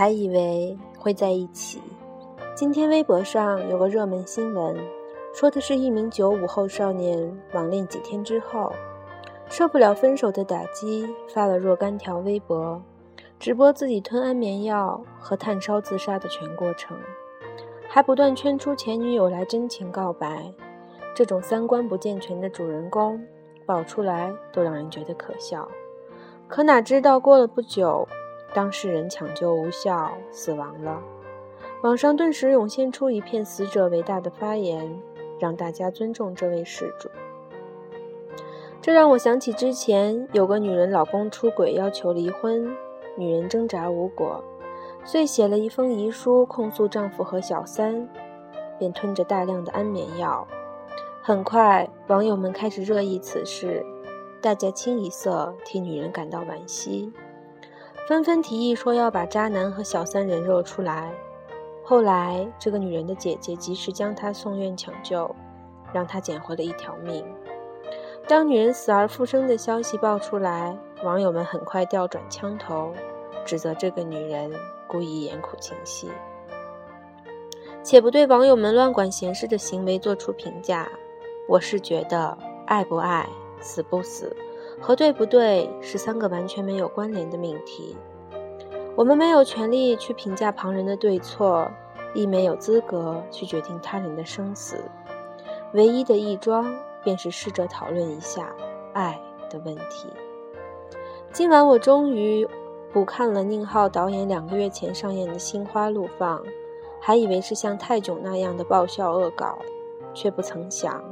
还以为会在一起。今天微博上有个热门新闻，说的是一名95后少年网恋几天之后，受不了分手的打击，发了若干条微博，直播自己吞安眠药和炭烧自杀的全过程，还不断圈出前女友来真情告白。这种三观不健全的主人公爆出来都让人觉得可笑，可哪知道过了不久，当事人抢救无效死亡了。网上顿时涌现出一片死者为大的发言，让大家尊重这位事主。这让我想起之前有个女人老公出轨要求离婚，女人挣扎无果，遂写了一封遗书控诉丈夫和小三，便吞着大量的安眠药。很快网友们开始热议此事，大家清一色替女人感到惋惜，纷纷提议说要把渣男和小三人肉出来。后来这个女人的姐姐及时将她送院抢救，让她捡回了一条命。当女人死而复生的消息爆出来，网友们很快调转枪头，指责这个女人故意演苦情戏，且不对网友们乱管闲事的行为做出评价。我是觉得爱不爱、死不死和对不对是三个完全没有关联的命题，我们没有权利去评价旁人的对错，亦没有资格去决定他人的生死。唯一的一桩便是试着讨论一下爱的问题。今晚我终于补看了宁浩导演2个月前上演的《心花怒放》，还以为是像泰囧那样的爆笑恶搞，却不曾想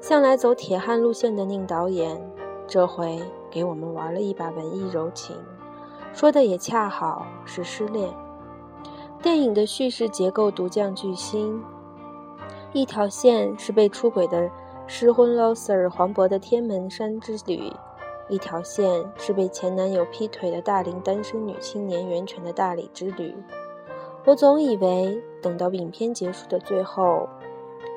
向来走铁汉路线的宁导演这回给我们玩了一把文艺柔情，说的也恰好是失恋。电影的叙事结构独将巨星，一条线是被出轨的失婚 loser 黄渤的天门山之旅，一条线是被前男友劈腿的大龄单身女青年袁泉的大理之旅。我总以为等到影片结束的最后，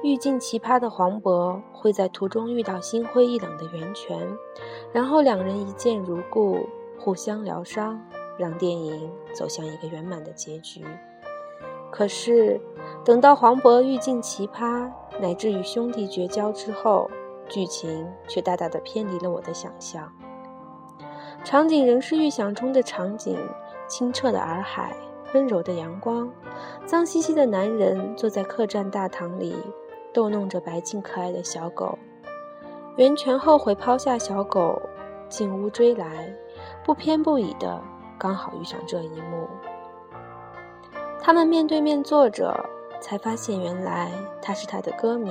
欲尽奇葩的黄渤会在途中遇到心灰意冷的袁泉，然后2人一见如故，互相疗伤，让电影走向一个圆满的结局。可是等到黄渤欲尽奇葩乃至与兄弟绝交之后，剧情却大大的偏离了我的想象。场景仍是预想中的场景，清澈的洱海，温柔的阳光，脏兮兮的男人坐在客栈大堂里逗弄着白净可爱的小狗。袁泉后悔抛下小狗进屋追来，不偏不倚的刚好遇上这一幕。他们面对面坐着，才发现原来他是他的歌迷，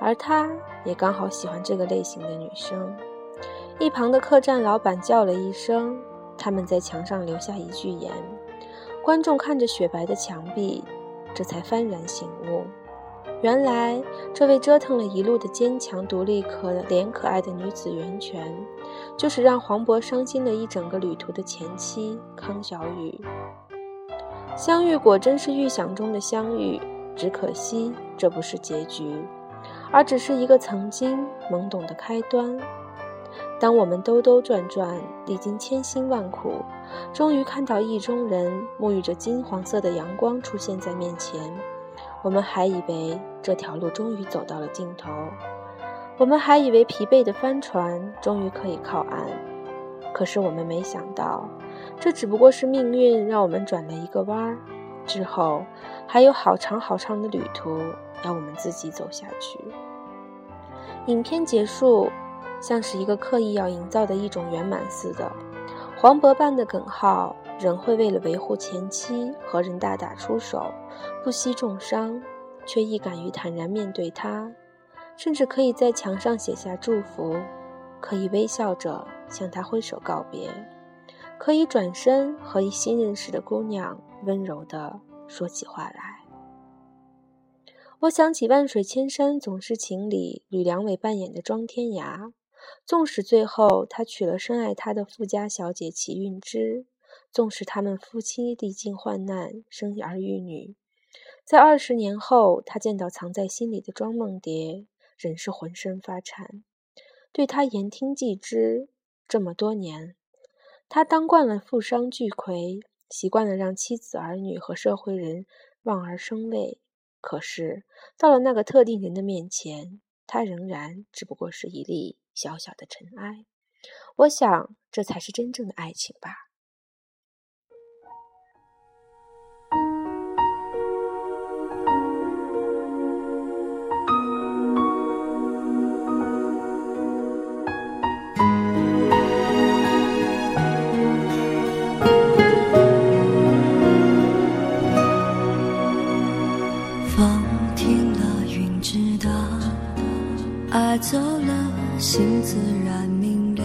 而他也刚好喜欢这个类型的女生。一旁的客栈老板叫了一声，他们在墙上留下一句言。观众看着雪白的墙壁，这才幡然醒悟，原来这位折腾了一路的坚强独立可怜可爱的女子袁泉，就是让黄渤伤心了一整个旅途的前妻康小雨。相遇果真是预想中的相遇，只可惜这不是结局，而只是一个曾经懵懂的开端。当我们兜兜转转，历经千辛万苦，终于看到意中人沐浴着金黄色的阳光出现在面前，我们还以为这条路终于走到了尽头，我们还以为疲惫的帆船终于可以靠岸。可是我们没想到，这只不过是命运让我们转了一个弯儿，之后还有好长好长的旅途要我们自己走下去。影片结束像是一个刻意要营造的一种圆满似的，黄渤扮的耿浩仍会为了维护前妻和人大打出手，不惜重伤，却亦敢于坦然面对他，甚至可以在墙上写下祝福，可以微笑着向他挥手告别，可以转身和一新认识的姑娘温柔地说起话来。我想起《万水千山总是情》里吕良伟扮演的庄天涯，纵使最后他娶了深爱他的富家小姐齐韵之，纵使他们夫妻历尽患难生儿育女，在20年后他见到藏在心里的庄梦蝶，仍是浑身发颤，对他言听计之。这么多年他当惯了富商巨魁，习惯了让妻子、儿女和社会人望而生畏。可是到了那个特定人的面前，他仍然只不过是一粒小小的尘埃。我想，这才是真正的爱情吧。爱走了，心自然明了，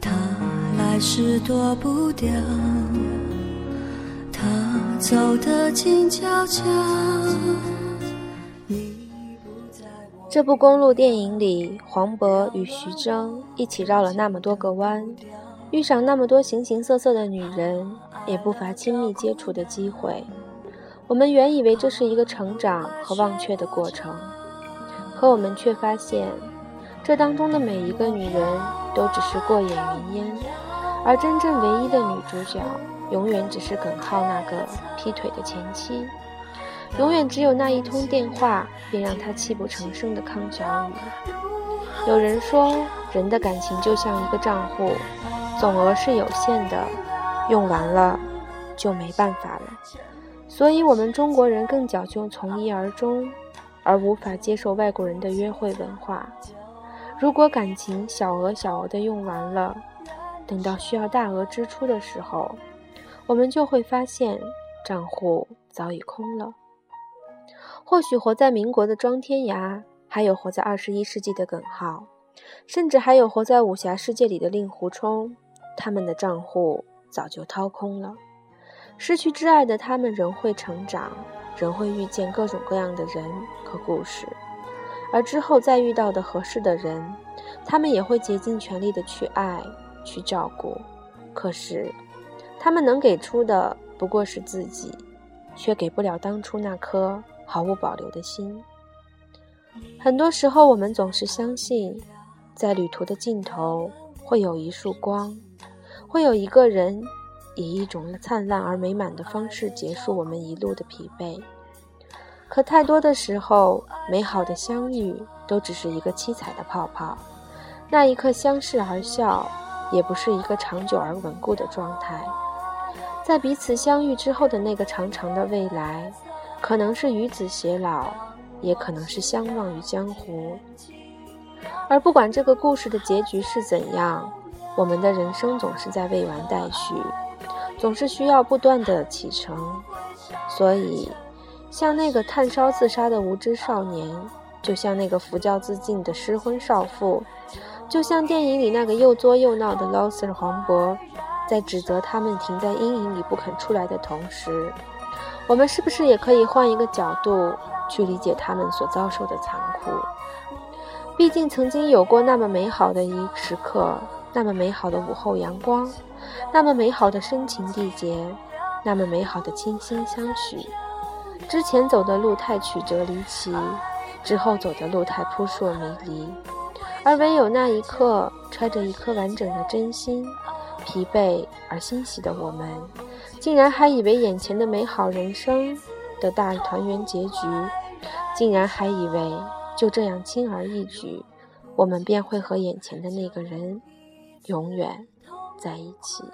他来时躲不掉，他走得静悄悄。这部公路电影里，黄渤与徐峥一起绕了那么多个弯，遇上那么多形形色色的女人，也不乏亲密接触的机会。我们原以为这是一个成长和忘却的过程，可我们却发现，这当中的每一个女人都只是过眼云烟，而真正唯一的女主角永远只是耿浩那个劈腿的前妻，永远只有那一通电话便让她泣不成声的康小雨。有人说，人的感情就像一个账户，总额是有限的，用完了就没办法了。所以我们中国人更讲究从一而终，而无法接受外国人的约会文化。如果感情小额的用完了，等到需要大额支出的时候，我们就会发现账户早已空了。或许活在民国的庄天涯，还有活在21世纪的耿浩，甚至还有活在武侠世界里的令狐冲，他们的账户早就掏空了。失去挚爱的他们仍会成长，仍会遇见各种各样的人和故事，而之后再遇到的合适的人，他们也会竭尽全力的去爱，去照顾。可是他们能给出的不过是自己，却给不了当初那颗毫无保留的心。很多时候我们总是相信，在旅途的尽头会有一束光，会有一个人以一种灿烂而美满的方式结束我们一路的疲惫。可太多的时候，美好的相遇都只是一个七彩的泡泡，那一刻相视而笑也不是一个长久而稳固的状态。在彼此相遇之后的那个长长的未来，可能是与子偕老，也可能是相忘于江湖。而不管这个故事的结局是怎样，我们的人生总是在未完待续，总是需要不断的启程。所以像那个炭烧自杀的无知少年，就像那个服教自尽的失婚少妇，就像电影里那个又作又闹的 loser 黄渤，在指责他们停在阴影里不肯出来的同时，我们是不是也可以换一个角度去理解他们所遭受的残酷？毕竟曾经有过那么美好的一时刻，那么美好的午后阳光，那么美好的深情缔结，那么美好的倾心相许。之前走的路太曲折离奇，之后走的路太扑朔迷离，而唯有那一刻揣着一颗完整的真心，疲惫而欣喜的我们，竟然还以为眼前的美好人生的大团圆结局，竟然还以为就这样轻而易举，我们便会和眼前的那个人永远在一起。